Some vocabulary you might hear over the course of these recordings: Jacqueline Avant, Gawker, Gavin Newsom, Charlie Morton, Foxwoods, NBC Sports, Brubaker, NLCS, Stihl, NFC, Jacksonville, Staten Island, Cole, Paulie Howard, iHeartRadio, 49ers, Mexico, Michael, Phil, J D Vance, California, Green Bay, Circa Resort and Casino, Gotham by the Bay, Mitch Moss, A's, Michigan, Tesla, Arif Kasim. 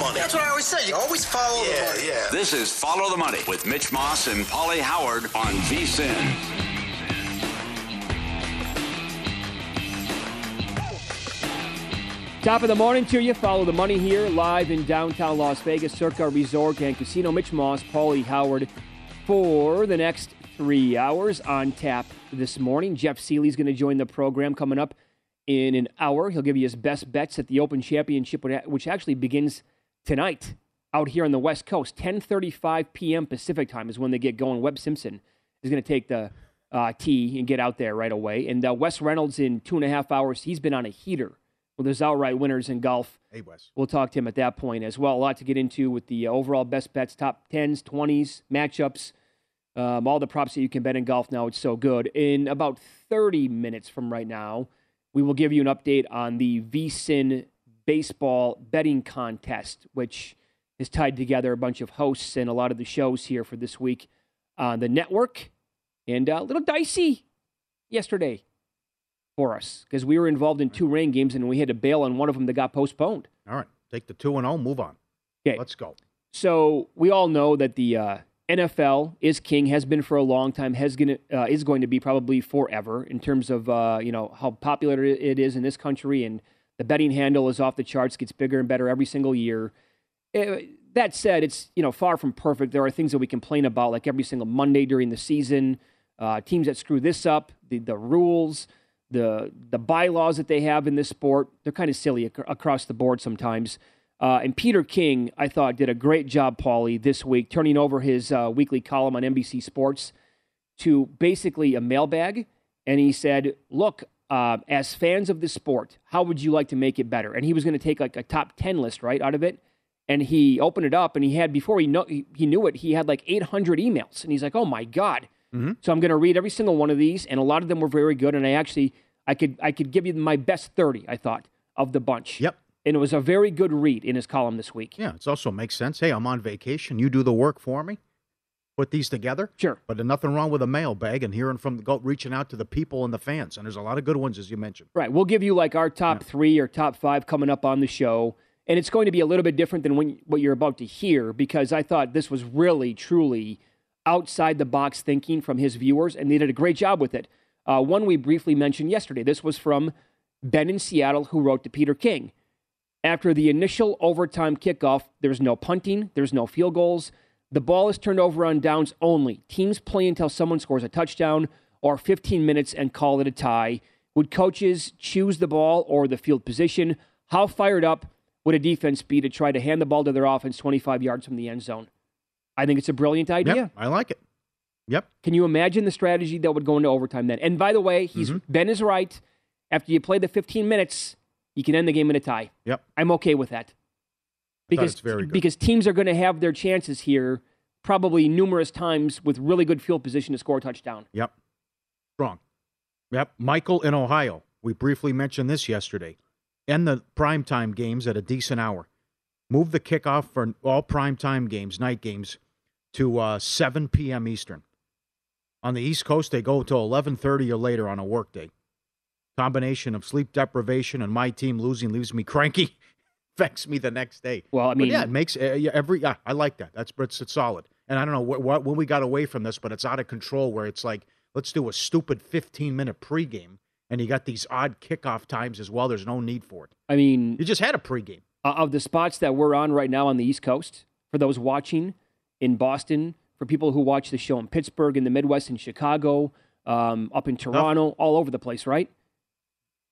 Money. That's what I always say. You always follow the money. Yeah. This is Follow the Money with Mitch Moss and Paulie Howard on vSIN. Top of the morning to you. Follow the Money here live in downtown Las Vegas, Circa Resort and Casino. Mitch Moss, Paulie Howard for the next 3 hours on tap this morning. Jeff Seeley's going to join the program coming up in an hour. He'll give you his best bets at the Open Championship, which actually begins tonight, out here on the West Coast. 10:35 p.m. Pacific time is when they get going. Webb Simpson is going to take the tee and get out there right away. And Wes Reynolds in 2.5 hours, he's been on a heater. Well, there's outright winners in golf. Hey, Wes. We'll talk to him at that point as well. A lot to get into with the overall best bets, top 10s, 20s, matchups, all the props that you can bet in golf now. It's so good. In about 30 minutes from right now, we will give you an update on the vSIN baseball betting contest, which has tied together a bunch of hosts and a lot of the shows here for this week on the network. And a little dicey yesterday for us because we were involved in 2 rain games and we had to bail on one of them that got postponed. All right. Take the 2-0, move on. Okay. Let's go. So we all know that the NFL is king, has been for a long time, is going to be probably forever in terms of how popular it is in this country, and the betting handle is off the charts, gets bigger and better every single year. That said, it's far from perfect. There are things that we complain about, like every single Monday during the season, teams that screw this up, the rules, the bylaws that they have in this sport. They're kind of silly across the board sometimes. And Peter King, I thought, did a great job, Paulie, this week, turning over his weekly column on NBC Sports to basically a mailbag. And he said, look, as fans of this sport, how would you like to make it better? And he was going to take like a top 10 list, right, out of it. And he opened it up, and he had, before he knew it, he had like 800 emails. And he's like, oh, my God. Mm-hmm. So I'm going to read every single one of these. And a lot of them were very good. And I could give you my best 30, I thought, of the bunch. Yep. And it was a very good read in his column this week. Yeah, it also makes sense. Hey, I'm on vacation. You do the work for me. Put these together. Sure. But there's nothing wrong with a mailbag and hearing from the goat, reaching out to the people and the fans. And there's a lot of good ones, as you mentioned. Right. We'll give you like our top 3 or top 5 coming up on the show. And it's going to be a little bit different than what you're about to hear, because I thought this was really, truly outside the box thinking from his viewers. And they did a great job with it. One we briefly mentioned yesterday. This was from Ben in Seattle, who wrote to Peter King. After the initial overtime kickoff, there's no punting, there's no field goals. The ball is turned over on downs only. Teams play until someone scores a touchdown or 15 minutes and call it a tie. Would coaches choose the ball or the field position? How fired up would a defense be to try to hand the ball to their offense 25 yards from the end zone? I think it's a brilliant idea. Yep, I like it. Yep. Can you imagine the strategy that would go into overtime then? And by the way, Ben is right. After you play the 15 minutes, you can end the game in a tie. Yep. I'm okay with that. Because teams are going to have their chances here probably numerous times with really good field position to score a touchdown. Yep. Strong. Yep. Michael in Ohio. We briefly mentioned this yesterday. End the primetime games at a decent hour. Move the kickoff for all primetime games, night games, to 7 p.m. Eastern. On the East Coast, they go till 11:30 or later on a workday. Combination of sleep deprivation and my team losing leaves me cranky. Affects me the next day. Well, I mean, it makes every. Yeah, I like that. That's solid. And I don't know when we got away from this, but it's out of control. Where it's like, let's do a stupid 15-minute pregame, and you got these odd kickoff times as well. There's no need for it. I mean, you just had a pregame. Of the spots that we're on right now on the East Coast, for those watching in Boston, for people who watch the show in Pittsburgh, in the Midwest, in Chicago, up in Toronto, all over the place, right?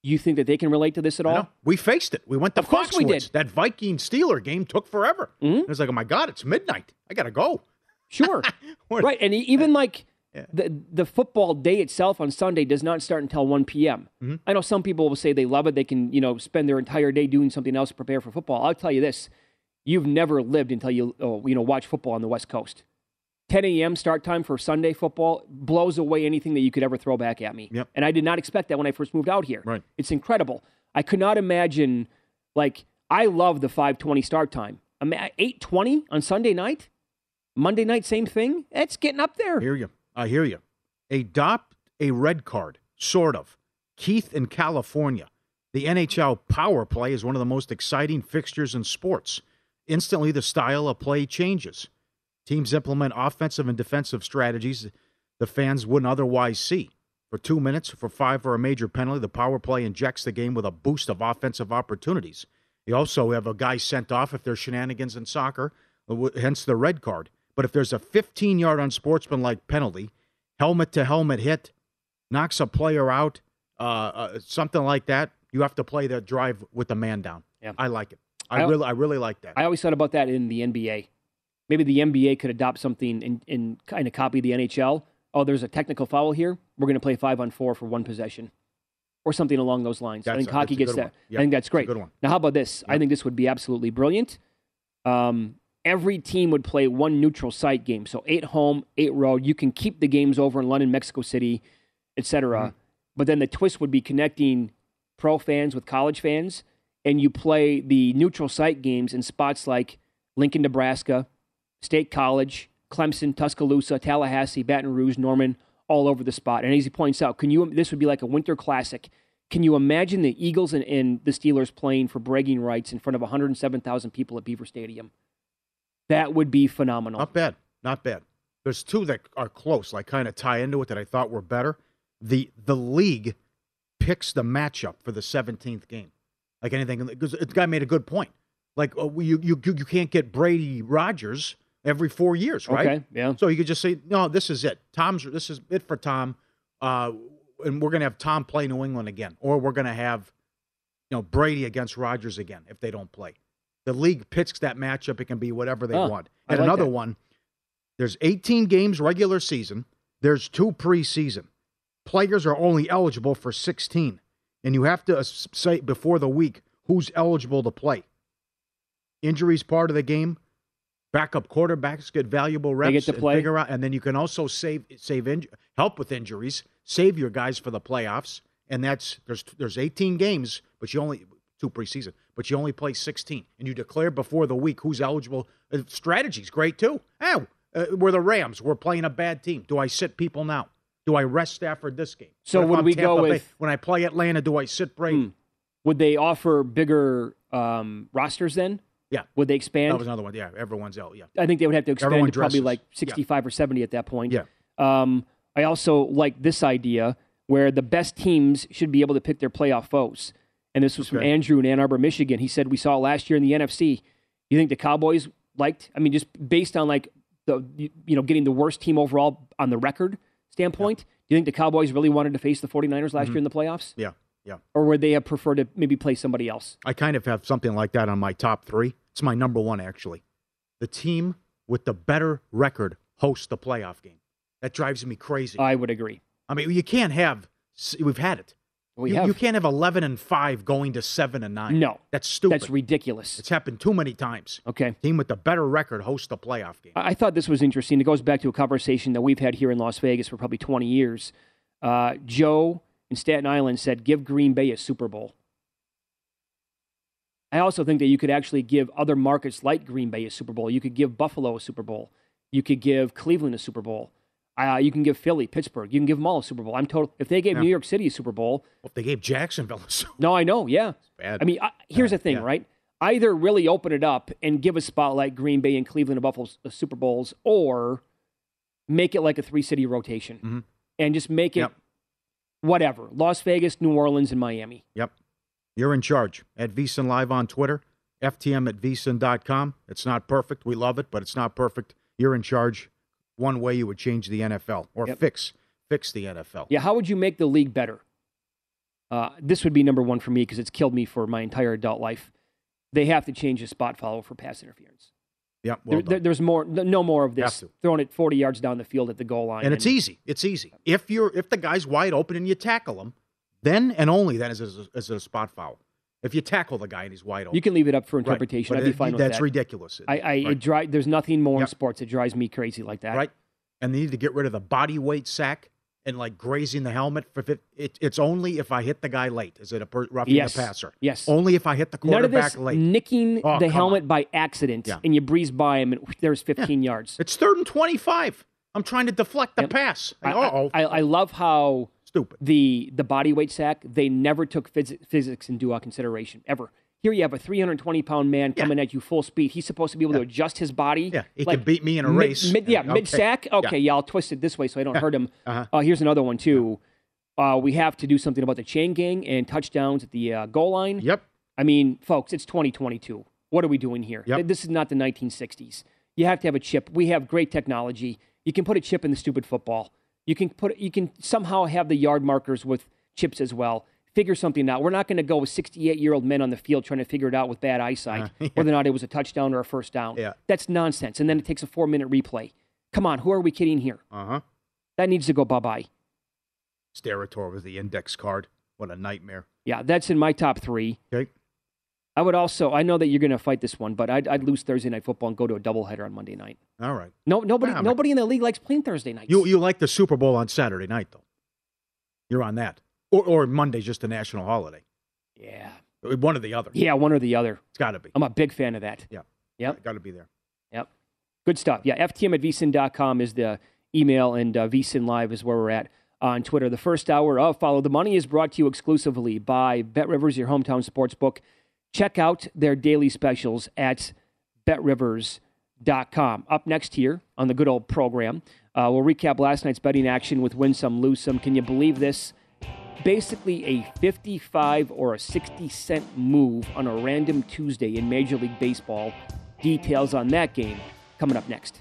You think that they can relate to this at all? No, we faced it. We went to Foxwoods. Of course we did. That Viking-Steeler game took forever. Mm-hmm. I was like, oh, my God, it's midnight. I got to go. Sure. Right, and even like the football day itself on Sunday does not start until 1 p.m. Mm-hmm. I know some people will say they love it. They can, spend their entire day doing something else to prepare for football. I'll tell you this. You've never lived until you watch football on the West Coast. 10 a.m. start time for Sunday football blows away anything that you could ever throw back at me. Yep. And I did not expect that when I first moved out here. Right. It's incredible. I could not imagine, I love the 5:20 start time. 8:20 on Sunday night? Monday night, same thing? That's getting up there. I hear you. Adopt a red card, sort of. Keith in California. The NHL power play is one of the most exciting fixtures in sports. Instantly, the style of play changes. Teams implement offensive and defensive strategies the fans wouldn't otherwise see. For 2 minutes, for five or a major penalty, the power play injects the game with a boost of offensive opportunities. You also have a guy sent off if there's shenanigans in soccer, hence the red card. But if there's a 15-yard unsportsmanlike penalty, helmet-to-helmet hit, knocks a player out, something like that, you have to play that drive with the man down. Yeah. I like it. I really like that. I always thought about that in the NBA. Maybe the NBA could adopt something and kind of copy the NHL. Oh, there's a technical foul here. We're going to play 5-on-4 for one possession or something along those lines. I think hockey gets that. Yep. I think that's great. Good one. Now, how about this? Yep. I think this would be absolutely brilliant. Every team would play one neutral site game. So 8 home, 8 road. You can keep the games over in London, Mexico City, et cetera. Mm-hmm. But then the twist would be connecting pro fans with college fans, and you play the neutral site games in spots like Lincoln, Nebraska, State College, Clemson, Tuscaloosa, Tallahassee, Baton Rouge, Norman, all over the spot. And as he points out, this would be like a winter classic. Can you imagine the Eagles and the Steelers playing for bragging rights in front of 107,000 people at Beaver Stadium? That would be phenomenal. Not bad. There's two that are close, kind of tie into it that I thought were better. The league picks the matchup for the 17th game. Like anything, because the guy made a good point. You can't get Brady, Rodgers every 4 years, right? Okay, yeah. So you could just say, no, this is it. This is it for Tom, and we're going to have Tom play New England again, or we're going to have, Brady against Rodgers again if they don't play. The league picks that matchup. It can be whatever they want. And another one, there's 18 games regular season. There's 2 preseason. Players are only eligible for 16, and you have to say before the week who's eligible to play. Injuries part of the game. Backup quarterbacks get valuable reps. They get to play. Figure out, and then you can also help with injuries, save your guys for the playoffs. And there's 18 games, but you only 2 preseason, but you only play 16, and you declare before the week who's eligible. Strategy's great too. We're the Rams. We're playing a bad team. Do I sit people now? Do I rest Stafford this game? So when we go with when I play Atlanta, do I sit Brady? Would they offer bigger rosters then? Yeah. Would they expand? That was another one. Yeah, everyone's out. Yeah. I think they would have to expand to probably 65 or 70 at that point. Yeah. I also like this idea where the best teams should be able to pick their playoff foes. And this was from Andrew in Ann Arbor, Michigan. He said, we saw last year in the NFC. You think the Cowboys just based on getting the worst team overall on the record standpoint, Do you think the Cowboys really wanted to face the 49ers last year in the playoffs? Yeah, yeah. Or would they have preferred to maybe play somebody else? I kind of have something like that on my top three. It's my number one, actually. The team with the better record hosts the playoff game. That drives me crazy. I would agree. I mean, you can't have... We've had it. You can't have 11-5 going to 7-9. No. That's stupid. That's ridiculous. It's happened too many times. Okay. The team with the better record hosts the playoff game. I thought this was interesting. It goes back to a conversation that we've had here in Las Vegas for probably 20 years. Joe in Staten Island said, give Green Bay a Super Bowl. I also think that you could actually give other markets like Green Bay a Super Bowl. You could give Buffalo a Super Bowl. You could give Cleveland a Super Bowl. You can give Philly, Pittsburgh. You can give them all a Super Bowl. I'm total. If they gave New York City a Super Bowl, well, if they gave Jacksonville a Super Bowl, no, I know. Yeah, it's bad. I mean, here's the thing, right? Either really open it up and give a spot like Green Bay and Cleveland and Buffalo Super Bowls, or make it like a 3-city rotation and just make it whatever. Las Vegas, New Orleans, and Miami. Yep, you're in charge. At vSIN Live on Twitter, FTM at vSIN.com. It's not perfect. We love it, but it's not perfect. You're in charge. One way you would change the NFL or fix the NFL. Yeah, how would you make the league better? This would be number one for me because it's killed me for my entire adult life. They have to change the spot follow for pass interference. Yeah, well there's more, no more of this throwing it 40 yards down the field at the goal line. And it's easy. It's easy. If the guy's wide open and you tackle him, then and only then is a spot foul. If you tackle the guy and he's wide open. You can leave it up for interpretation. Right. I'd be fine with that. That's ridiculous. There's nothing more in sports that drives me crazy like that. Right. And they need to get rid of the body weight sack and like grazing the helmet. It's only if I hit the guy late. Is it a roughing the passer? Yes. Only if I hit the quarterback late. None of this nicking the helmet by accident and you breeze by him and there's 15 yards. It's 3rd and 25. I'm trying to deflect the pass. I love how... Stupid. The body weight sack, they never took physics into consideration, ever. Here you have a 320-pound man coming at you full speed. He's supposed to be able to adjust his body. Yeah, he can beat me in a race. Mid-sack? Okay, I'll twist it this way so I don't hurt him. Here's another one, too. We have to do something about the chain gang and touchdowns at the goal line. Yep. I mean, folks, it's 2022. What are we doing here? Yep. This is not the 1960s. You have to have a chip. We have great technology. You can put a chip in the stupid football. You can somehow have the yard markers with chips as well. Figure something out. We're not going to go with 68-year-old men on the field trying to figure it out with bad eyesight, whether or not it was a touchdown or a first down. Yeah. That's nonsense. And then it takes a 4-minute replay. Come on, who are we kidding here? That needs to go bye-bye. Steratore was the index card. What a nightmare. Yeah, that's in my top three. Okay. I would also, I know that you're going to fight this one, but I'd lose Thursday Night Football and go to a doubleheader on Monday night. All right. No, nobody in the league likes playing Thursday nights. You like the Super Bowl on Saturday night, though. You're on that. Or Monday's just a national holiday. Yeah. One or the other. Yeah, one or the other. It's got to be. I'm a big fan of that. Yeah. Yep. Got to be there. Yep. Good stuff. Yeah, FTM at vsin.com is the email, and vSIN Live is where we're at on Twitter. The first hour of Follow the Money is brought to you exclusively by BetRivers, your hometown sports book. Check out their daily specials at BetRivers.com. Up next here on the good old program, we'll recap last night's betting action with win some, lose some. Can you believe this? Basically a 55 or a 60-cent move on a random Tuesday in Major League Baseball. Details on that game coming up next.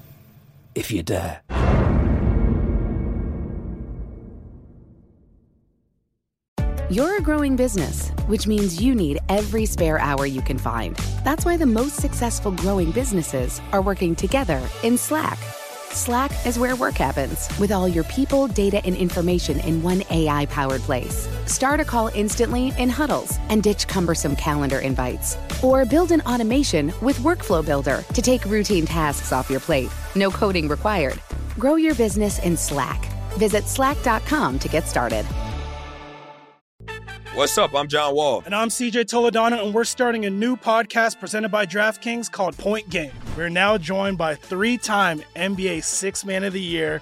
If you dare. You're a growing business which means you need every spare hour you can find. That's why the most successful growing businesses are working together in Slack. Slack is where work happens, with all your people, data, and information in one AI-powered place. Start a call instantly in huddles and ditch cumbersome calendar invites. Or build an automation with Workflow Builder to take routine tasks off your plate. No coding required. Grow your business in Slack. Visit slack.com to get started. What's up? I'm John Wall. And I'm CJ Toledano, and we're starting a new podcast presented by DraftKings called Point Game. We're now joined by three-time NBA Sixth Man of the Year,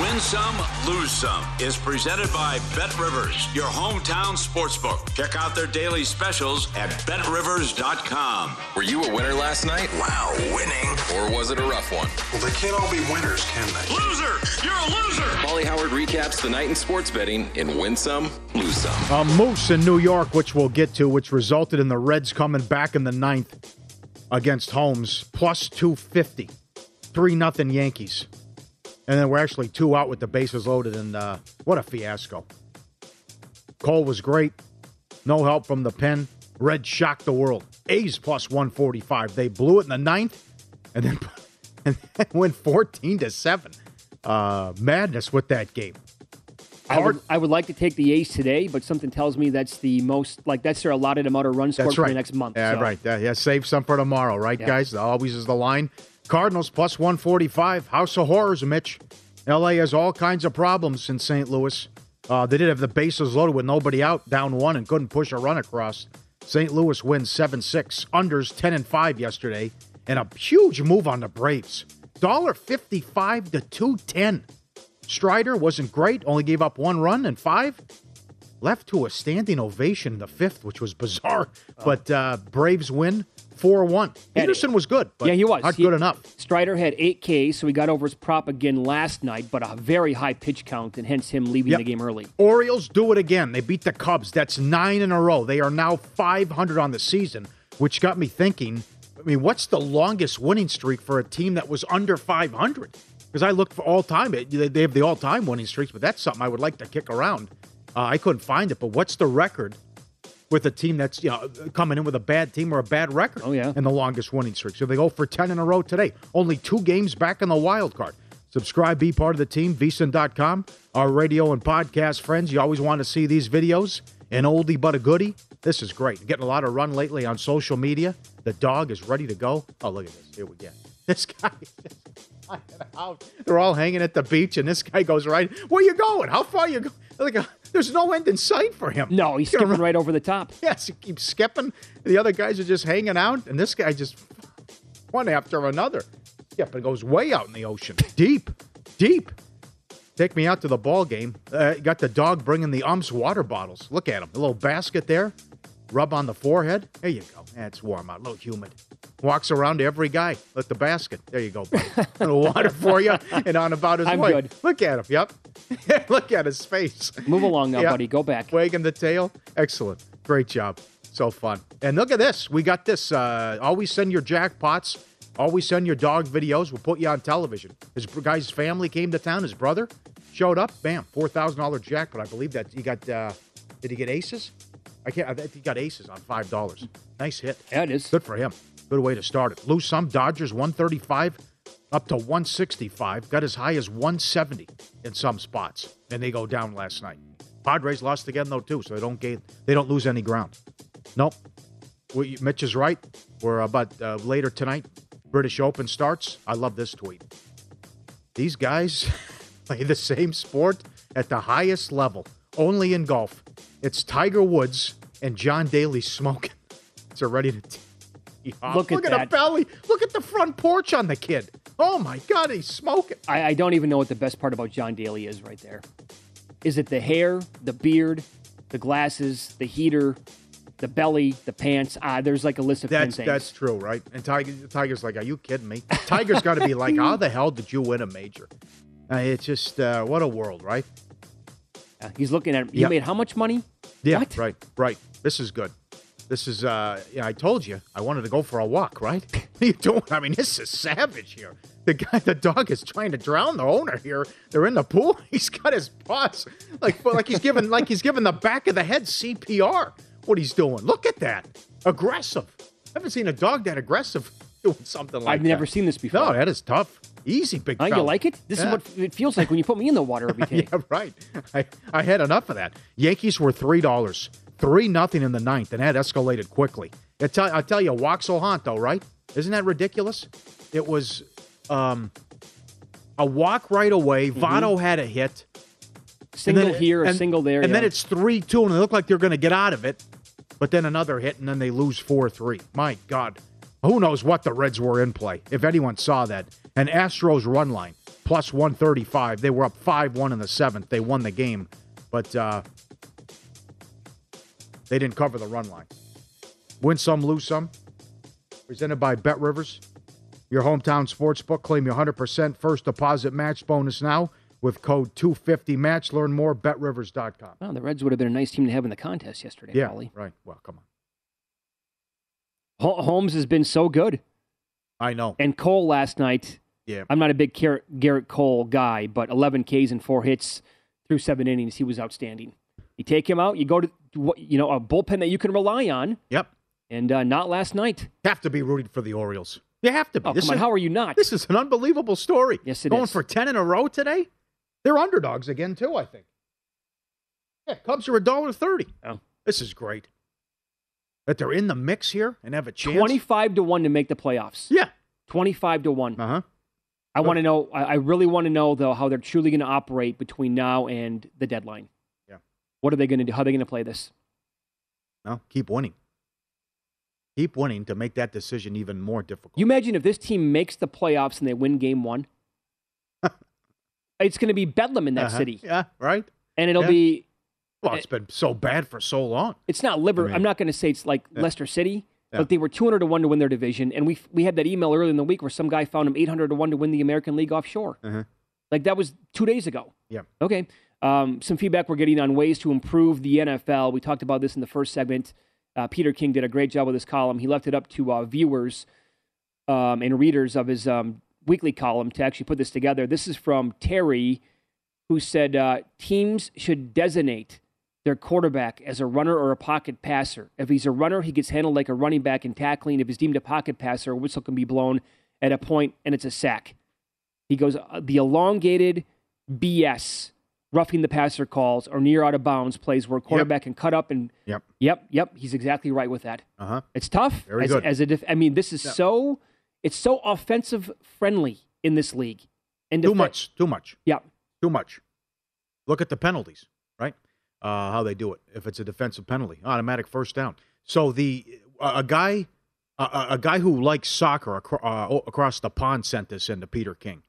Win Some, Lose Some is presented by BetRivers, your hometown sportsbook. Check out their daily specials at BetRivers.com. Were you a winner last night? Wow, winning. Or was it a rough one? Well, they can't all be winners, can they? Loser! You're a loser! Molly Howard recaps the night in sports betting in Win Some, Lose Some. A moose in New York, which we'll get to, which resulted in the Reds coming back in the ninth against Holmes, plus 250. 3-0 Yankees. And then we're actually two out with the bases loaded, and what a fiasco. Cole was great. No help from the pen. Red shocked the world. A's plus 145. They blew it in the ninth, and then went 14-7. Madness with that game. I would like to take the A's today, but something tells me that's the most, like, that's their allotted amount of runs scored for the next month. Yeah, so. Right. Yeah, save some for tomorrow, right, guys? That always is the line. Cardinals plus 145. House of horrors, Mitch. L.A. has all kinds of problems in St. Louis. They did have the bases loaded with nobody out, down one, and couldn't push a run across. St. Louis wins 7-6. Unders 10-5 yesterday. And a huge move on the Braves. $1.55 to $2.10. Strider wasn't great. Only gave up one run and five. Left to a standing ovation in the fifth, which was bizarre. But Braves win. 4-1. Peterson was good, but he was. Not good enough. Strider had 8 Ks, so he got over his prop again last night, but a very high pitch count, and hence him leaving the game early. Orioles do it again. They beat the Cubs. That's 9 in a row. They are now 500 on the season, which got me thinking, I mean, what's the longest winning streak for a team that was under 500? Because I look for all-time. They have the all-time winning streaks, but that's something I would like to kick around. I couldn't find it, but what's the record with a team that's coming in with a bad team or a bad record and the longest winning streak? So they go for 10 in a row today. Only 2 games back in the wild card. Subscribe, be part of the team, vSIN.com. Our radio and podcast friends, you always want to see these videos. An oldie but a goodie. This is great. Getting a lot of run lately on social media. The dog is ready to go. Oh, look at this. Here we go. This guy out. They're all hanging at the beach, and this guy goes right. Where you going? How far you going? Like there's no end in sight for him. No, he's skipping right over the top. Yes, he keeps skipping. The other guys are just hanging out, and this guy just one after another. Yep, and goes way out in the ocean. Deep. Take me out to the ball game. Got the dog bringing the water bottles. Look at him. A little basket there. Rub on the forehead. There you go. It's warm out. A little humid. Walks around to every guy. Let the basket. There you go, buddy. A little water for you and on about his way. I'm good. Look at him. Yep. Look at his face. Move along now, buddy. Go back. Wagging the tail. Excellent. Great job. So fun. And look at this. We got this. Always send your jackpots. Always send your dog videos. We'll put you on television. This guy's family came to town. His brother showed up. Bam. $4,000 jackpot. I believe that he got, did he get aces? I think he got aces on $5. Nice hit. Yeah, it is. Good for him. Good way to start it. Lose some. Dodgers 135 up to 165. Got as high as 170 in some spots. And they go down last night. Padres lost again though too, so they don't lose any ground. Nope. Mitch is right. We're about later tonight. British Open starts. I love this tweet. These guys play the same sport at the highest level, only in golf. It's Tiger Woods and John Daly smoking. It's already Look at that. The belly. Look at the front porch on the kid. Oh, my God, he's smoking. I don't even know what the best part about John Daly is right there. Is it the hair, the beard, the glasses, the heater, the belly, the pants? There's like a list of 10 things. That's true, right? And Tiger's like, are you kidding me? Tiger's got to be like, how the hell did you win a major? It's just, what a world, right? He's looking at, you made how much money? Yeah, what? Right. This is good. This is, I told you, I wanted to go for a walk, right? What are you doing? I mean, this is savage here. The dog is trying to drown the owner here. They're in the pool. He's got his paws, like he's giving the back of the head CPR. What he's doing? Look at that, aggressive. I haven't seen a dog that aggressive doing something like that. I've never seen this before. No, that is tough. Easy, big fella. You like it? This is what it feels like when you put me in the water every day. Yeah, right. I had enough of that. Yankees were $3. 3-0 in the ninth, and that escalated quickly. I tell you, Waxel Hunt, though, right? Isn't that ridiculous? It was a walk right away. Mm-hmm. Votto had a hit. Single here, a single there. And then it's 3-2, and they look like they're going to get out of it. But then another hit, and then they lose 4-3. My God. Who knows what the Reds were in play, if anyone saw that. And Astros run line, plus 135. They were up 5-1 in the seventh. They won the game. But... they didn't cover the run line. Win some, lose some. Presented by BetRivers, your hometown sportsbook. Claim your 100% first deposit match bonus now with code 250MATCH. Learn more, betrivers.com. Well, the Reds would have been a nice team to have in the contest yesterday, Paulie. Right. Well, come on. Holmes has been so good. I know. And Cole last night. Yeah. I'm not a big Garrett Cole guy, but 11 Ks and 4 hits through 7 innings. He was outstanding. You take him out, you go to a bullpen that you can rely on. Yep. And not last night. Have to be rooting for the Orioles. You have to be. Oh, come on, how are you not? This is an unbelievable story. Yes, it is. Going for 10 in a row today? They're underdogs again, too, I think. Yeah, Cubs are $1.30. Oh. This is great. That they're in the mix here and have a chance. 25-1 to make the playoffs. Yeah. 25-1. Uh-huh. I want to know, I really want to know, though, how they're truly going to operate between now and the deadline. What are they going to do? How are they going to play this? No, keep winning. Keep winning to make that decision even more difficult. You imagine if this team makes the playoffs and they win game one? It's going to be bedlam in that city. Yeah, right? And it'll be... Well, it's been so bad for so long. It's not I'm not going to say it's like Leicester City, but they were 200-1 to win their division, and we had that email earlier in the week where some guy found them 800-1 to win the American League offshore. Uh-huh. Like, that was 2 days ago. Yeah. Okay. Some feedback we're getting on ways to improve the NFL. We talked about this in the first segment. Peter King did a great job with his column. He left it up to viewers and readers of his weekly column to actually put this together. This is from Terry, who said teams should designate their quarterback as a runner or a pocket passer. If he's a runner, he gets handled like a running back in tackling. If he's deemed a pocket passer, a whistle can be blown at a point, and it's a sack. He goes, the elongated BS. Roughing the passer calls or near out of bounds plays where a quarterback can cut up and he's exactly right with that. Uh-huh. It's tough. Very good. This is it's so offensive friendly in this league. And too much. Yeah. Too much. Look at the penalties, right? How they do it. If it's a defensive penalty, automatic first down. So a guy who likes soccer across the pond sent this into Peter King.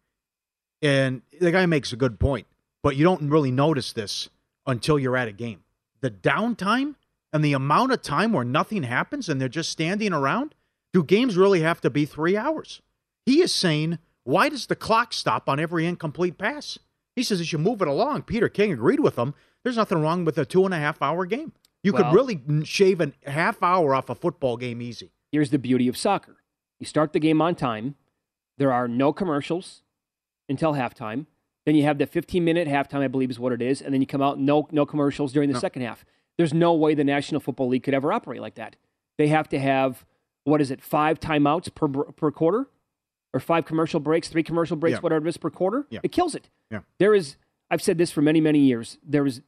And the guy makes a good point. But you don't really notice this until you're at a game. The downtime and the amount of time where nothing happens and they're just standing around, do games really have to be 3 hours? He is saying, why does the clock stop on every incomplete pass? He says, you should move it along. Peter King agreed with him. There's nothing wrong with a 2.5-hour game. You could really shave a half hour off a football game easy. Here's the beauty of soccer. You start the game on time. There are no commercials until halftime. Then you have the 15-minute halftime, I believe is what it is, and then you come out, no commercials during the second half. There's no way the National Football League could ever operate like that. They have to have, 5 timeouts per quarter? Or 5 commercial breaks, 3 commercial breaks, whatever it is per quarter? Yeah. It kills it. Yeah. There is, I've said this for many, many years, there is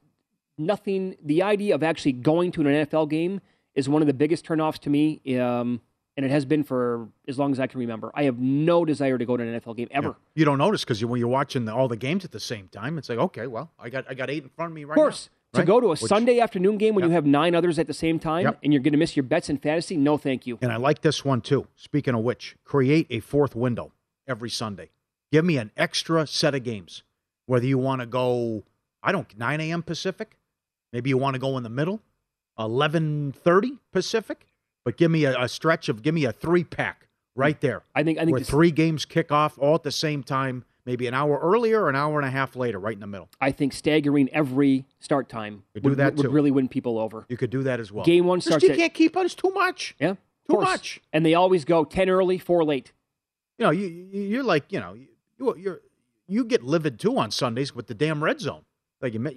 nothing, the idea of actually going to an NFL game is one of the biggest turnoffs to me and it has been for as long as I can remember. I have no desire to go to an NFL game ever. Yeah. You don't notice because when you're watching all the games at the same time, it's like, okay, well, I got eight in front of me right now. Of course. Now, right? To go to a Sunday afternoon game when you have nine others at the same time and you're going to miss your bets in fantasy, no thank you. And I like this one too. Speaking of which, create a fourth window every Sunday. Give me an extra set of games. Whether you want to go, 9 a.m. Pacific. Maybe you want to go in the middle, 11:30 Pacific. But give me a stretch of, give me a 3-pack right there. I think where three games kick off all at the same time, maybe an hour earlier, an hour and a half later, right in the middle. I think staggering every start time would really win people over. You could do that as well. Game one starts. You can't keep on. It's too much. Yeah, too much. And they always go 10 early, 4 late. You know, you're like, you get livid too on Sundays with the damn red zone. Like you miss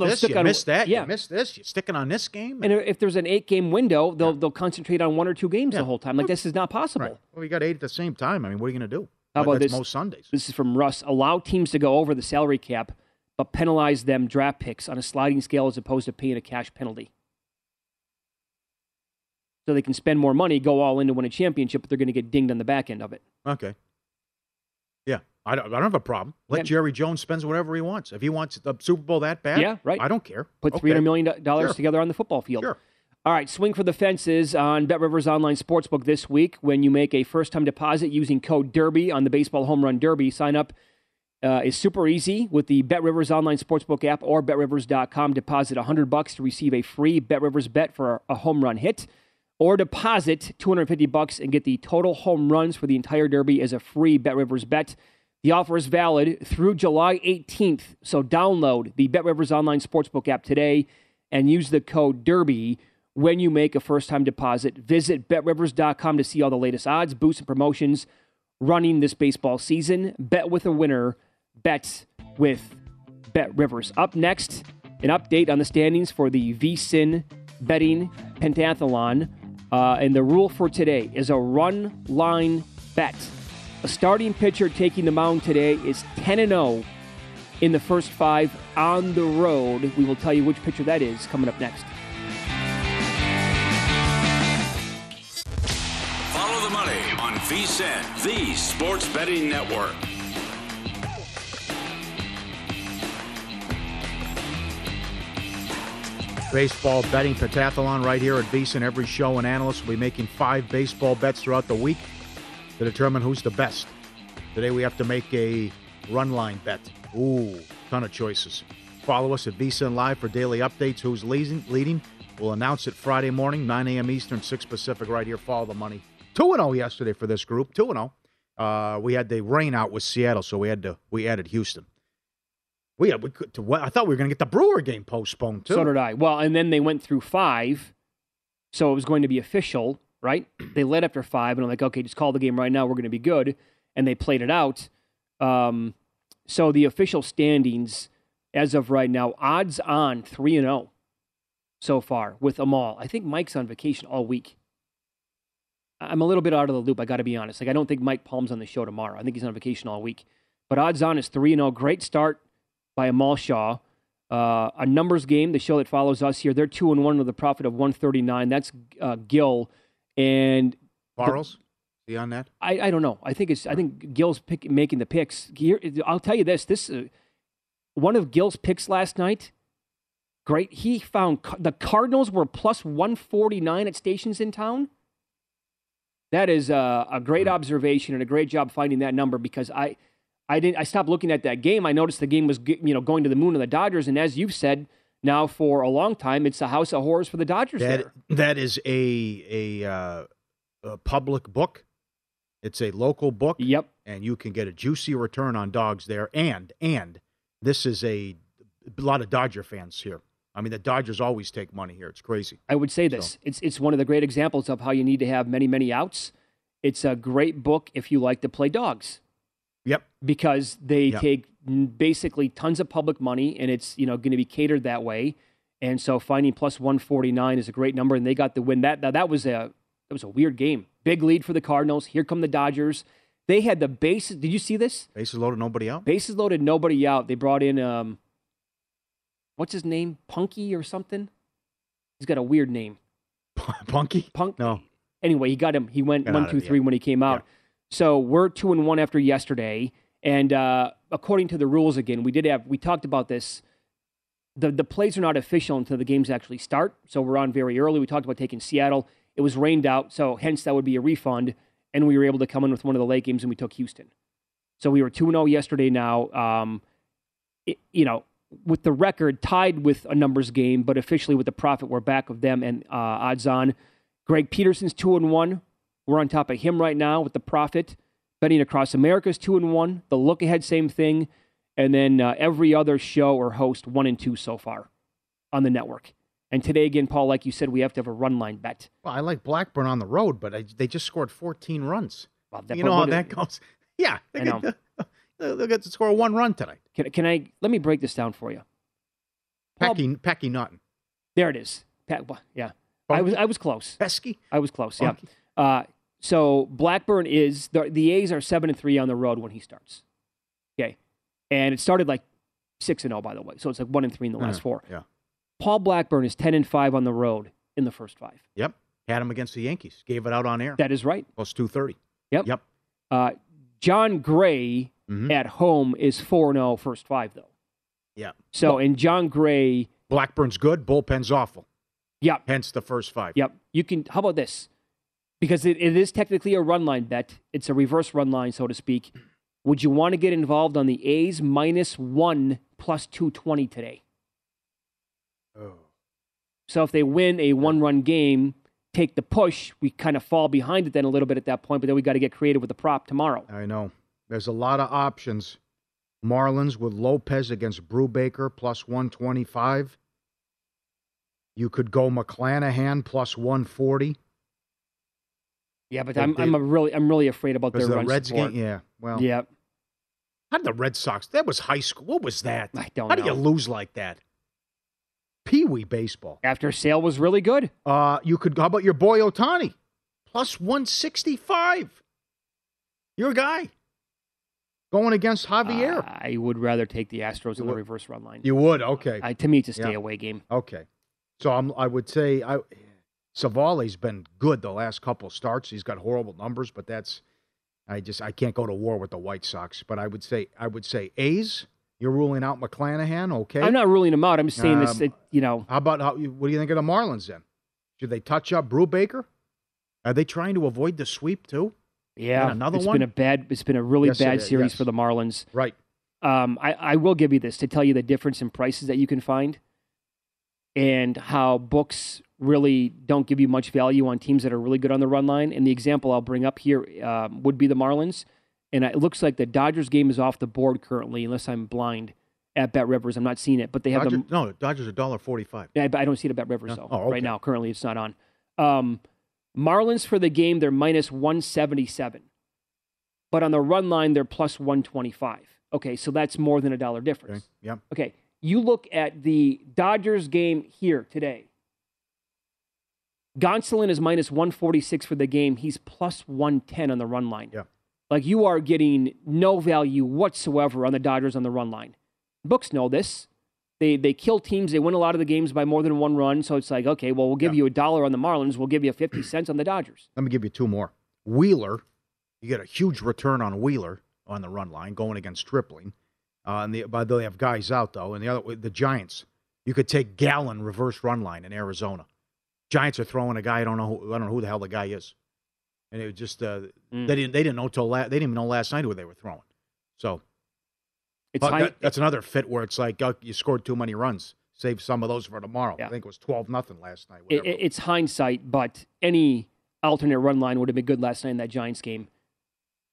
this, you miss that, you miss this, you're sticking on this game. And if there's an 8-game window, they'll concentrate on one or two games the whole time. Like, this is not possible. Right. Well, you got 8 at the same time. I mean, what are you going to do? How about this? Most Sundays. This is from Russ. Allow teams to go over the salary cap, but penalize them draft picks on a sliding scale as opposed to paying a cash penalty. So they can spend more money, go all in to win a championship, but they're going to get dinged on the back end of it. Okay. Yeah. I don't have a problem. Let Jerry Jones spend whatever he wants. If he wants the Super Bowl that bad, I don't care. Put $300 million together on the football field. Sure. All right, swing for the fences on BetRivers Online Sportsbook this week. When you make a first-time deposit using code DERBY on the Baseball Home Run Derby, sign up is super easy with the BetRivers Online Sportsbook app or BetRivers.com. Deposit $100 to receive a free BetRivers bet for a home run hit, or deposit $250 and get the total home runs for the entire Derby as a free BetRivers bet. The offer is valid through July 18th, so download the BetRivers Online Sportsbook app today and use the code DERBY when you make a first-time deposit. Visit BetRivers.com to see all the latest odds, boosts, and promotions running this baseball season. Bet with a winner. Bet with BetRivers. Up next, an update on the standings for the vSIN betting pentathlon. And the rule for today is a run-line bet. A starting pitcher taking the mound today is 10-0 in the first 5 on the road. We will tell you which pitcher that is coming up next. Follow the money on vSIN, the sports betting network. Baseball betting pentathlon right here at vSIN. Every show and analyst will be making 5 baseball bets throughout the week to determine who's the best. Today we have to make a run line bet. Ooh, ton of choices. Follow us at vSIN Live for daily updates. Who's leading? We'll announce it Friday morning, 9 a.m. Eastern, 6 Pacific, right here. Follow the money. 2-0 yesterday for this group, 2-0. We had the rain out with Seattle, so we added Houston. I thought we were going to get the Brewer game postponed, too. So did I. Well, and then they went through 5, so it was going to be official. Right? They led after 5, and I'm like, okay, just call the game right now. We're going to be good. And they played it out. So the official standings as of right now, odds on 3-0 so far with them all. I think Mike's on vacation all week. I'm a little bit out of the loop. I got to be honest. Like, I don't think Mike Palm's on the show tomorrow. I think he's on vacation all week. But odds on is 3-0. Great start by Amal Shaw. A numbers game, the show that follows us here. They're 2-1 with a profit of 139. That's Gill. And Barles, is he on that? I don't know. I think Gill's making the picks. I'll tell you this. This one of Gill's picks last night. Great. He found the Cardinals were plus 149 at stations in town. That is a great observation and a great job finding that number, because I stopped looking at that game. I noticed the game was going to the moon of the Dodgers, and as you've said now for a long time, it's a house of horrors for the Dodgers. That is a public book. It's a local book. Yep. And you can get a juicy return on dogs there. And this is a lot of Dodger fans here. I mean, the Dodgers always take money here. It's crazy. I would say this. So, it's one of the great examples of how you need to have many, many outs. It's a great book if you like to play dogs. Yep. Because they take basically tons of public money, and it's going to be catered that way. And so finding plus 149 is a great number, and they got the win. That was a weird game. Big lead for the Cardinals. Here come the Dodgers. They had the bases. Did you see this? Bases loaded, nobody out. Bases loaded, nobody out. They brought in what's his name? Punky or something? He's got a weird name. Punky? Punk? No. Anyway, he got him. He went 1-2-3 when he came out. Yeah. So we're 2-1 after yesterday. And according to the rules, again, we talked about this. The plays are not official until the games actually start. So we're on very early. We talked about taking Seattle. It was rained out. So hence that would be a refund. And we were able to come in with one of the late games and we took Houston. So we were 2-0 yesterday now. With the record tied with a numbers game, but officially with the profit, we're back of them and odds on. Greg Peterson's 2-1. We're on top of him right now with the profit. Betting Across America's 2-1. The Look Ahead, same thing. And then every other show or host, 1-2 so far on the network. And today, again, Paul, like you said, we have to have a run line bet. Well, I like Blackburn on the road, but they just scored 14 runs. Well, you know how that goes. Yeah. I know. They'll get to score one run tonight. Let me break this down for you. Pecky Naughton. There it is. Bunky. I was close. Pesky? I was close, Bunky. Yeah. So Blackburn is, the A's are 7-3 on the road when he starts. Okay. And it started like 6-0, by the way. So it's like 1-3 in the last four. Yeah. Paul Blackburn is 10-5 on the road in the first five. Yep. Had him against the Yankees. Gave it out on air. That is right. Plus 230. Yep. John Gray at home is 4-0 first five, though. Yeah. So, and John Gray... Blackburn's good, bullpen's awful. Yep. Hence the first five. Yep. You can... How about this? Because it is technically a run line bet. It's a reverse run line, so to speak. Would you want to get involved on the A's -1 plus 220 today? Oh. So if they win a one-run game... take the push, we kind of fall behind it then a little bit at that point, but then we got to get creative with the prop tomorrow. I know. There's a lot of options. Marlins with Lopez against Brubaker plus 125. You could go McClanahan plus 140. Yeah, but I'm really afraid about their run Reds support. Game? Yeah, well. Yeah. How did the Red Sox, that was high school. What was that? I don't know. How do you lose like that? Pee-wee baseball. After Sale was really good. How about your boy Ohtani? Plus 165. Your guy. Going against Javier. I would rather take the Astros in the reverse run line. You would? Okay. To me, it's a stay-away game. Okay. So I would say Savali's been good the last couple starts. He's got horrible numbers, but I can't go to war with the White Sox. But I would say A's. You're ruling out McClanahan, okay? I'm not ruling him out. I'm saying this. What do you think of the Marlins then? Should they touch up Brubaker? Are they trying to avoid the sweep too? Yeah, and another one. It's been a really bad series for the Marlins. Right. I will give you this to tell you the difference in prices that you can find, and how books really don't give you much value on teams that are really good on the run line. And the example I'll bring up here would be the Marlins. And it looks like the Dodgers game is off the board currently, unless I'm blind at BetRivers. I'm not seeing it, but they have them. No, Dodgers are $1.45. Yeah, but I don't see it at BetRivers, though. Oh, okay. Right now, currently, it's not on. Marlins for the game, they're -177. But on the run line, they're plus 125. Okay, so that's more than $1 difference. Okay. Yeah. Okay, you look at the Dodgers game here today. Gonsolin is -146 for the game. He's plus 110 on the run line. Yeah. Like, you are getting no value whatsoever on the Dodgers on the run line. Books know this. They kill teams. They win a lot of the games by more than one run. So it's like, okay, well, we'll give you $1 on the Marlins. We'll give you 50 cents on the Dodgers. Let me give you two more. Wheeler, you get a huge return on Wheeler on the run line going against Stripling. But they have guys out, though. And the Giants, you could take Gallon reverse run line in Arizona. Giants are throwing a guy. I don't know who the hell the guy is. And it was just they didn't know last night who they were throwing. So that's another fit where it's like you scored too many runs. Save some of those for tomorrow. Yeah. I think it was 12-0 last night. It's hindsight, but any alternate run line would have been good last night in that Giants game.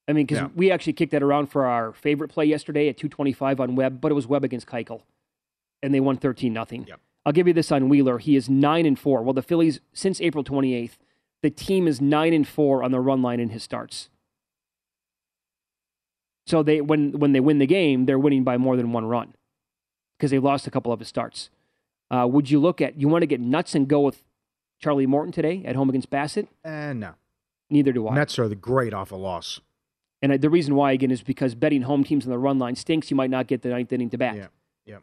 I mean, because we actually kicked that around for our favorite play yesterday at 225 on Webb, but it was Webb against Keuchel, and they won 13-0. Yep. I'll give you this on Wheeler. He is 9-4. Well, the Phillies since April 28th. The team is 9-4 on the run line in his starts. So they when they win the game, they're winning by more than one run because they lost a couple of his starts. Would you you want to get nuts and go with Charlie Morton today at home against Bassett? No. Neither do I. Nets are great off a loss. And the reason why, again, is because betting home teams on the run line stinks. You might not get the ninth inning to bat. Yeah.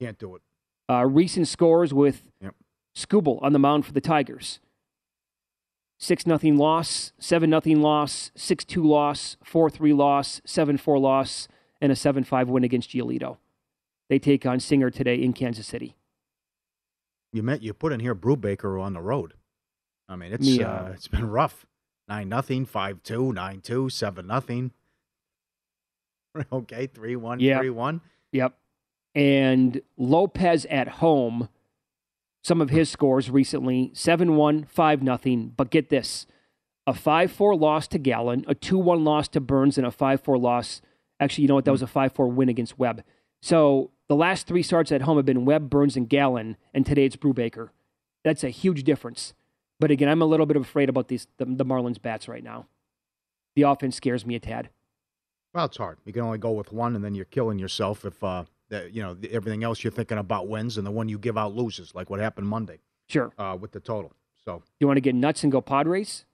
Can't do it. Recent scores with... Scooble on the mound for the Tigers. 6-0 loss, 7-0 loss, 6-2 loss, 4-3 loss, 7-4 loss, and a 7-5 win against Giolito. They take on Singer today in Kansas City. You put in here Brubaker on the road. I mean, it's been rough. 9-0, 5-2, 9-2, 7-0. Okay, 3-1, 3-1. Yep. And Lopez at home, some of his scores recently, 7-1, 5-0. But get this, a 5-4 loss to Gallen, a 2-1 loss to Burns, and a 5-4 loss. Actually, you know what? That was a 5-4 win against Webb. So the last three starts at home have been Webb, Burns, and Gallen, and today it's Brubaker. That's a huge difference. But again, I'm a little bit afraid about the Marlins bats right now. The offense scares me a tad. Well, it's hard. You can only go with one, and then you're killing yourself if everything else you're thinking about wins, and the one you give out loses, like what happened Monday. Sure. With the total. So you want to get nuts and go Padres?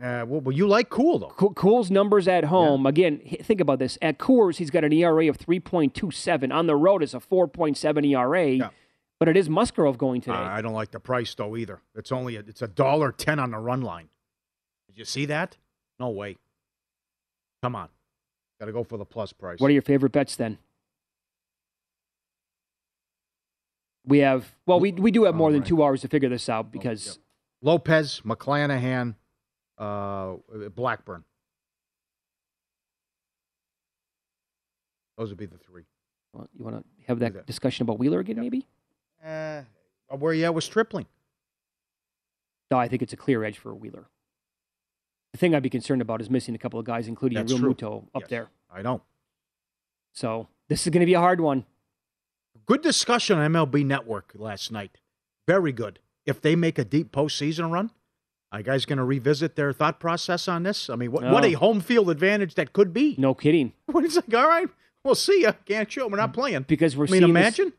Well, you like Cool though. Cool's numbers at home. Yeah. Again, think about this. At Coors, he's got an ERA of 3.27. On the road, it's a 4.7 ERA. Yeah. But it is Musgrove going today. I don't like the price though either. It's only it's $1.10 on the run line. Did you see that? No way. Come on. Got to go for the plus price. What are your favorite bets then? We have, well, we do have more than 2 hours to figure this out because. Lopez, McClanahan, Blackburn. Those would be the three. Well, you want to have that discussion about Wheeler again, maybe? With Stripling. No, I think it's a clear edge for Wheeler. The thing I'd be concerned about is missing a couple of guys, including Real Muto up there. I know. So this is going to be a hard one. Good discussion on MLB Network last night. Very good. If they make a deep postseason run, are you guys going to revisit their thought process on this? I mean, what a home field advantage that could be. No kidding. It's like, all right, we'll see you. Can't show. We're not playing. Because we're seeing imagine. This,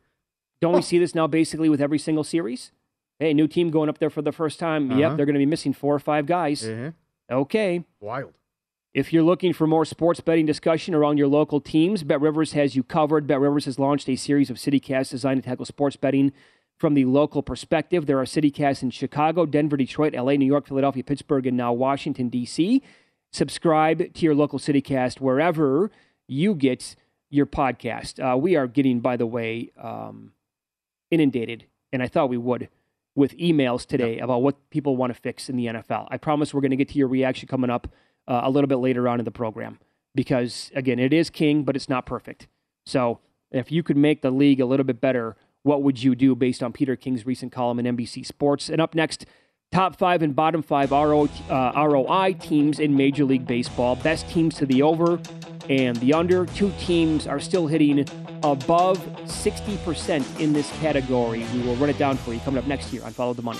don't we see this now basically with every single series? Hey, new team going up there for the first time. Uh-huh. Yep, they're going to be missing 4 or 5 guys. Uh-huh. Okay. Wild. If you're looking for more sports betting discussion around your local teams, BetRivers has you covered. BetRivers has launched a series of CityCasts designed to tackle sports betting from the local perspective. There are CityCasts in Chicago, Denver, Detroit, LA, New York, Philadelphia, Pittsburgh, and now Washington, D.C. Subscribe to your local CityCast wherever you get your podcast. We are getting, by the way, inundated, and I thought we would, with emails today about what people want to fix in the NFL. I promise we're going to get to your reaction coming up a little bit later on in the program because, again, it is king, but it's not perfect. So if you could make the league a little bit better, what would you do based on Peter King's recent column in NBC Sports? And up next, top 5 and bottom 5 ROI teams in Major League Baseball. Best teams to the over and the under. 2 teams are still hitting above 60% in this category. We will run it down for you coming up next year on Follow the Money.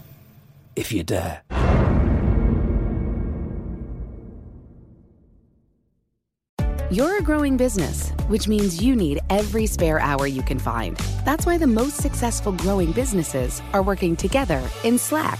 If you dare. You're a growing business, which means you need every spare hour you can find. That's why the most successful growing businesses are working together in Slack.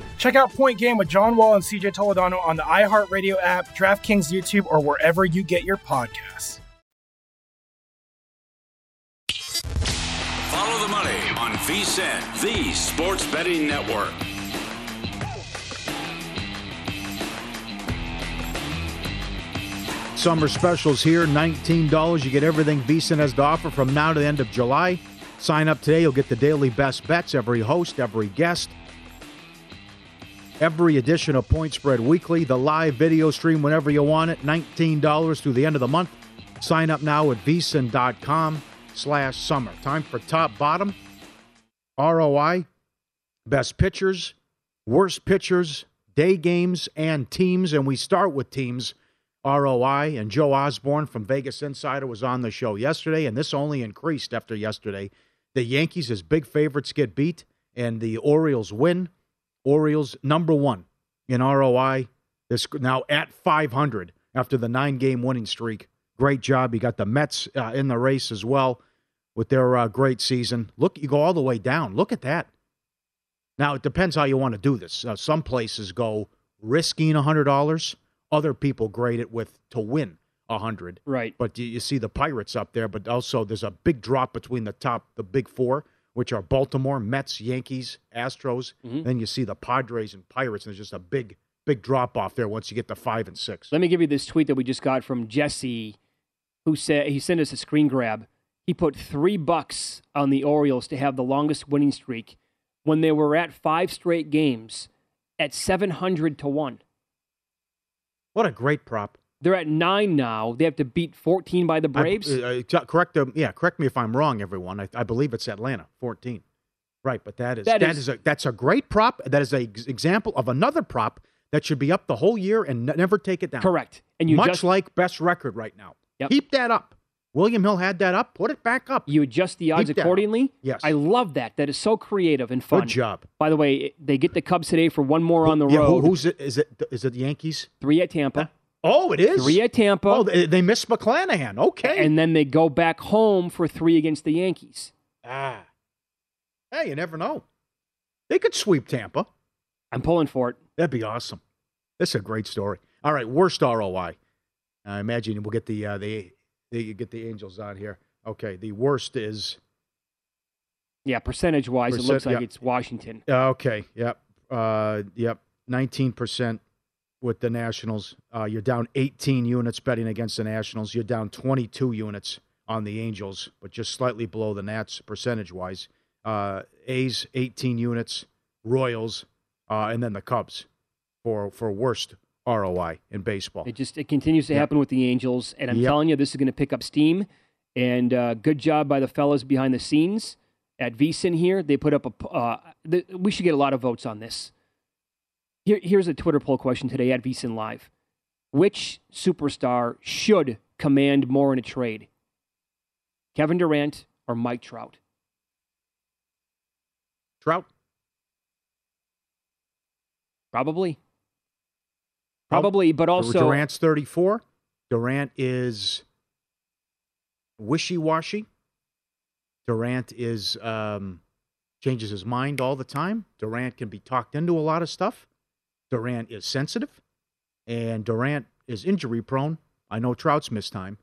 Check out Point Game with John Wall and CJ Toledano on the iHeartRadio app, DraftKings YouTube, or wherever you get your podcasts. Follow the money on vSIN, the sports betting network. Summer specials here, $19. You get everything vSIN has to offer from now to the end of July. Sign up today. You'll get the daily best bets, every host, every guest, every edition of Point Spread Weekly, the live video stream whenever you want it, $19 through the end of the month. Sign up now at vsin.com/summer. Time for top bottom, ROI, best pitchers, worst pitchers, day games, and teams. And we start with teams. ROI, and Joe Osborne from Vegas Insider was on the show yesterday, and this only increased after yesterday. The Yankees, as big favorites, get beat, and the Orioles win. Orioles number one in ROI, this now at 500 after the 9-game winning streak. Great job. You got the Mets in the race as well with their great season. Look, you go all the way down. Look at that. Now, it depends how you want to do this. Some places go risking $100. Other people grade it with to win 100. Right. But you see the Pirates up there, but also there's a big drop between the big four, which are Baltimore, Mets, Yankees, Astros. Mm-hmm. Then you see the Padres and Pirates, and there's just a big, big drop off there once you get to 5 and 6. Let me give you this tweet that we just got from Jesse, who said he sent us a screen grab. He put $3 on the Orioles to have the longest winning streak when they were at 5 straight games at 700 to 1. What a great prop. They're at 9 now. They have to beat 14 by the Braves? Correct me if I'm wrong, everyone. I believe it's Atlanta, 14. Right, but that's a great prop. That is an example of another prop that should be up the whole year and never take it down. Correct. And you much like best record right now. Yep. Keep that up. William Hill had that up. Put it back up. You adjust the odds accordingly? Yes. I love that. That is so creative and fun. Good job. By the way, they get the Cubs today for one more on the road. Who's it? Is it the Yankees? 3 at Tampa. It is? 3 at Tampa. Oh, they missed McClanahan. Okay. And then they go back home for 3 against the Yankees. Hey, you never know. They could sweep Tampa. I'm pulling for it. That'd be awesome. That's a great story. All right, worst ROI. I imagine we'll get you get the Angels on here. Okay, the worst is... Yeah, percentage-wise, it looks like it's Washington. Okay, yep. 19% with the Nationals. You're down 18 units betting against the Nationals. You're down 22 units on the Angels, but just slightly below the Nats percentage-wise. A's, 18 units, Royals, and then the Cubs for worst ROI in baseball. It continues to happen with the Angels, and I'm telling you, this is going to pick up steam. And good job by the fellas behind the scenes at vSIN here. They put up we should get a lot of votes on this. Here's a Twitter poll question today at vSIN Live. Which superstar should command more in a trade? Kevin Durant or Mike Trout? Trout? Probably, but also... Durant's 34. Durant is wishy-washy. Durant is changes his mind all the time. Durant can be talked into a lot of stuff. Durant is sensitive. And Durant is injury-prone. I know Trout's missed time,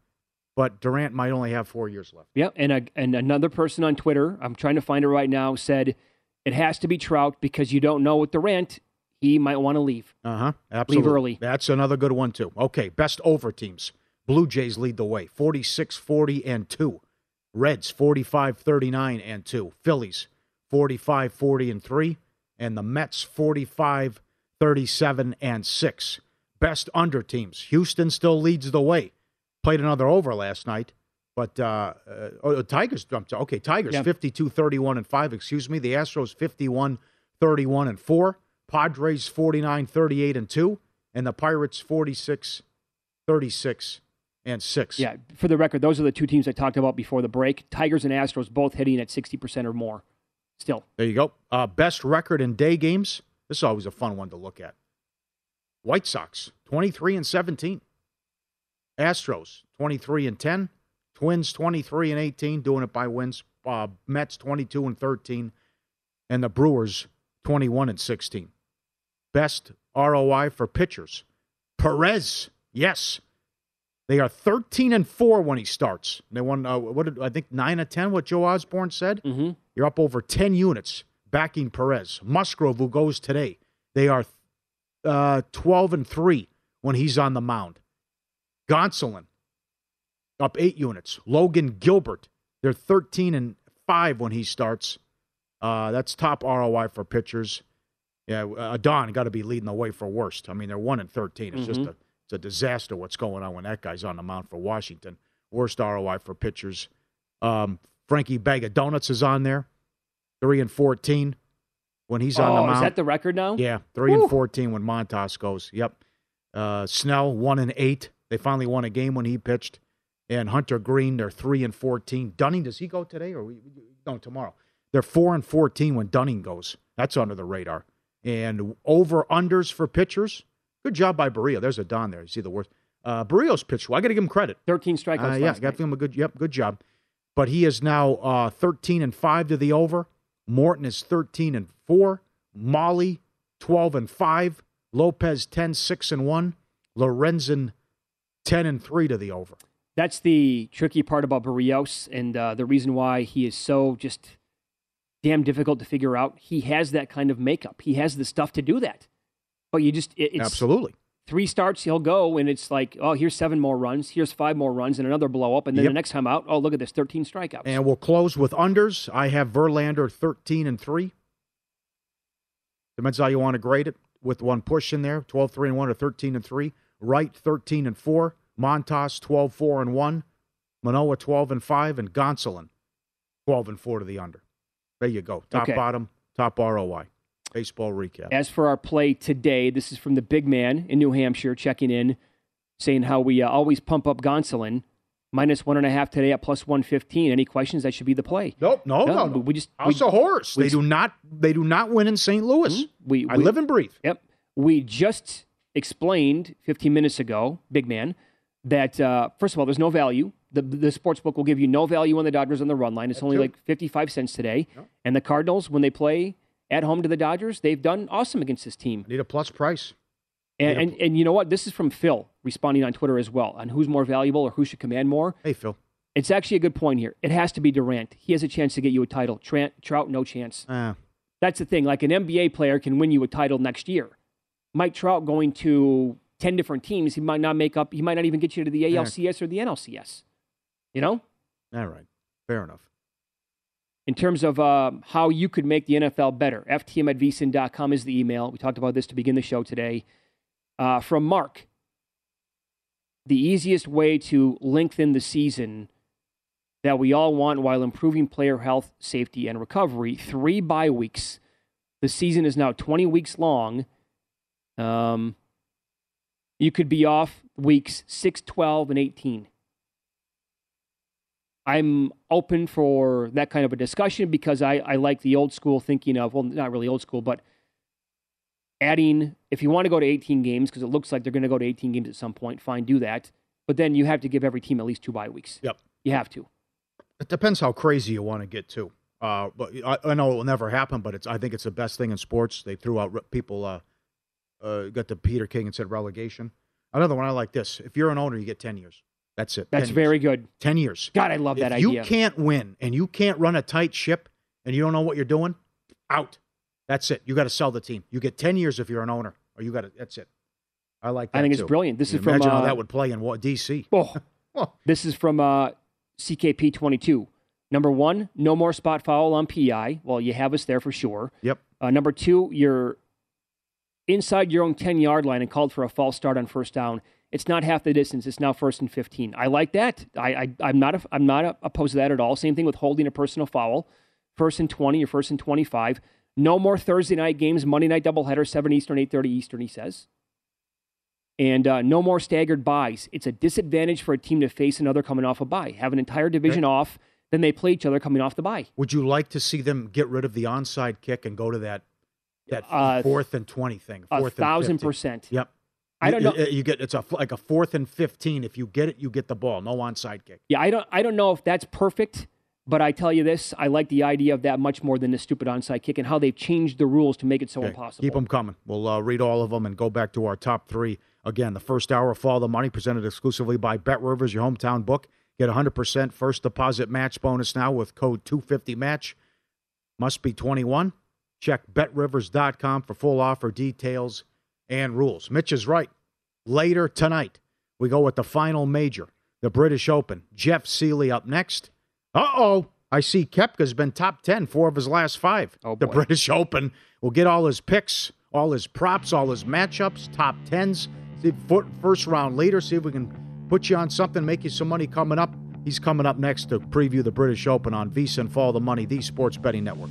but Durant might only have 4 years left. Yeah, and another person on Twitter, I'm trying to find it right now, said it has to be Trout because you don't know with Durant. He might want to leave. Absolutely. Leave early. That's another good one, too. Okay, best over teams. Blue Jays lead the way, 46-40 and 2. Reds, 45-39 and 2. Phillies, 45-40-3, and the Mets 45-37-6. Best under teams. Houston still leads the way. Played another over last night, but Tigers jumped. Okay, Tigers 52-31-5. Excuse me. The Astros 51-31-4. Padres 49-38-2, and the Pirates 46-36-6. Yeah, for the record, those are the two teams I talked about before the break. Tigers and Astros both hitting at 60% or more. Stihl. There you go. Best record in day games. This is always a fun one to look at. White Sox, 23-17. Astros, 23-10. Twins, 23-18, doing it by wins. Mets, 22-13. And the Brewers, 21-16. Best ROI for pitchers. Perez, yes. They are 13-4 when he starts. They won, I think 9 of 10, what Joe Osborne said. Mm-hmm. You're up over 10 units backing Perez. Musgrove, who goes today, they are 12-3 when he's on the mound. Gonsolin, up 8 units. Logan Gilbert, they're 13-5 when he starts. That's top ROI for pitchers. Yeah, Adon got to be leading the way for worst. I mean, they're 1-13. It's just a disaster what's going on when that guy's on the mound for Washington. Worst ROI for pitchers. Frankie Bag of Donuts is on there, 3-14 when he's on the mound. Is that the record now? Yeah, 3-14 when Montas goes. Yep. Snell 1-8. They finally won a game when he pitched. And Hunter Green, they're 3-14. Dunning, does he go today or tomorrow? They're 4-14 when Dunning goes. That's under the radar. And over-unders for pitchers. Good job by Barrio. There's a Don there. You see the worst. Barrio's pitched well. I got to give him credit. 13 strikeouts. Yeah, got to give him a good job. But he is now 13-5 to the over. Morton is 13-4. Molly 12-5. Lopez 10-6-1. Lorenzen 10-3 to the over. That's the tricky part about Barrios and the reason why he is so just damn difficult to figure out. He has that kind of makeup. He has the stuff to do that. But you just, it's absolutely 3 starts, he'll go, and it's like, oh, here's 7 more runs, here's 5 more runs, and another blow up, and then the next time out, oh, look at this, 13 strikeouts. And we'll close with unders. I have Verlander 13-3. Depends how you want to grade it, with one push in there, 12-3-1 or 13-3. Wright 13-4, Montas 12-4-1, Manoah 12-5, and Gonsolin 12-4 to the under. There you go. Top bottom, top ROI. Baseball recap. As for our play today, this is from the big man in New Hampshire checking in, saying how we always pump up Gonsolin. -1.5 today at +115. Any questions? That should be the play. Nope, no. House of horse. They do not win in St. Louis. Mm-hmm. I live and breathe. Yep. We just explained 15 minutes ago, big man, that first of all, there's no value. The sports book will give you no value on the Dodgers on the run line. It's only like 55 cents today. Yep. And the Cardinals, when they play at home to the Dodgers, they've done awesome against this team. I need a plus price. And you know what? This is from Phil responding on Twitter as well on who's more valuable or who should command more. Hey, Phil. It's actually a good point here. It has to be Durant. He has a chance to get you a title. Trout, no chance. That's the thing. Like an NBA player can win you a title next year. Mike Trout going to 10 different teams, he might not make up. He might not even get you to the ALCS or the NLCS. You know? All right. Fair enough. In terms of how you could make the NFL better, ftm@vsin.com is the email. We talked about this to begin the show today. From Mark, the easiest way to lengthen the season that we all want while improving player health, safety, and recovery, 3 bye weeks. The season is now 20 weeks long. You could be off weeks 6, 12, and 18. I'm open for that kind of a discussion because I like the old school thinking of, well, not really old school, but adding, if you want to go to 18 games, because it looks like they're going to go to 18 games at some point, fine, do that. But then you have to give every team at least 2 bye weeks. Yep. You have to. It depends how crazy you want to get to. But I know it will never happen, but I think it's the best thing in sports. They threw out people, got to Peter King and said relegation. Another one I like this. If you're an owner, you get 10 years. That's it. That's very good. 10 years. God, I love that idea. If you can't win and you can't run a tight ship and you don't know what you're doing, out. That's it. You got to sell the team. You get 10 years if you're an owner, or you got to. That's it. I like that. I think it's brilliant. This is from. Imagine how that would play in DC. This is from CKP22. Number one, no more spot foul on PI. Well, you have us there for sure. Yep. Number two, you're inside your own 10-yard line and called for a false start on first down. It's not half the distance. It's now 1st and 15. I like that. I'm not opposed to that at all. Same thing with holding a personal foul, 1st and 20 or 1st and 25. No more Thursday night games, Monday night doubleheader, 7 Eastern, 8:30 Eastern. He says, and no more staggered buys. It's a disadvantage for a team to face another coming off a bye. Have an entire division off, then they play each other coming off the bye. Would you like to see them get rid of the onside kick and go to that 4th and 20 thing? 4th and 15%. Yep. I don't know. You get it's like a 4th and 15. If you get it, you get the ball. No onside kick. Yeah, I don't know if that's perfect, but I tell you this, I like the idea of that much more than the stupid onside kick and how they've changed the rules to make it so impossible. Keep them coming. We'll read all of them and go back to our top three. Again, the first hour of Follow the Money presented exclusively by BetRivers, your hometown book. Get 100% first deposit match bonus now with code 250MATCH. Must be 21. Check BetRivers.com for full offer details and rules. Mitch is right. Later tonight, we go with the final major, the British Open. Jeff Seeley up next. Uh-oh. I see Koepka's been top 10, 4 of his last 5. Oh, the British Open. We'll get all his picks, all his props, all his matchups, top 10s. First round later, see if we can put you on something, make you some money coming up. He's coming up next to preview the British Open on vSIN, Follow the Money, the Sports Betting Network.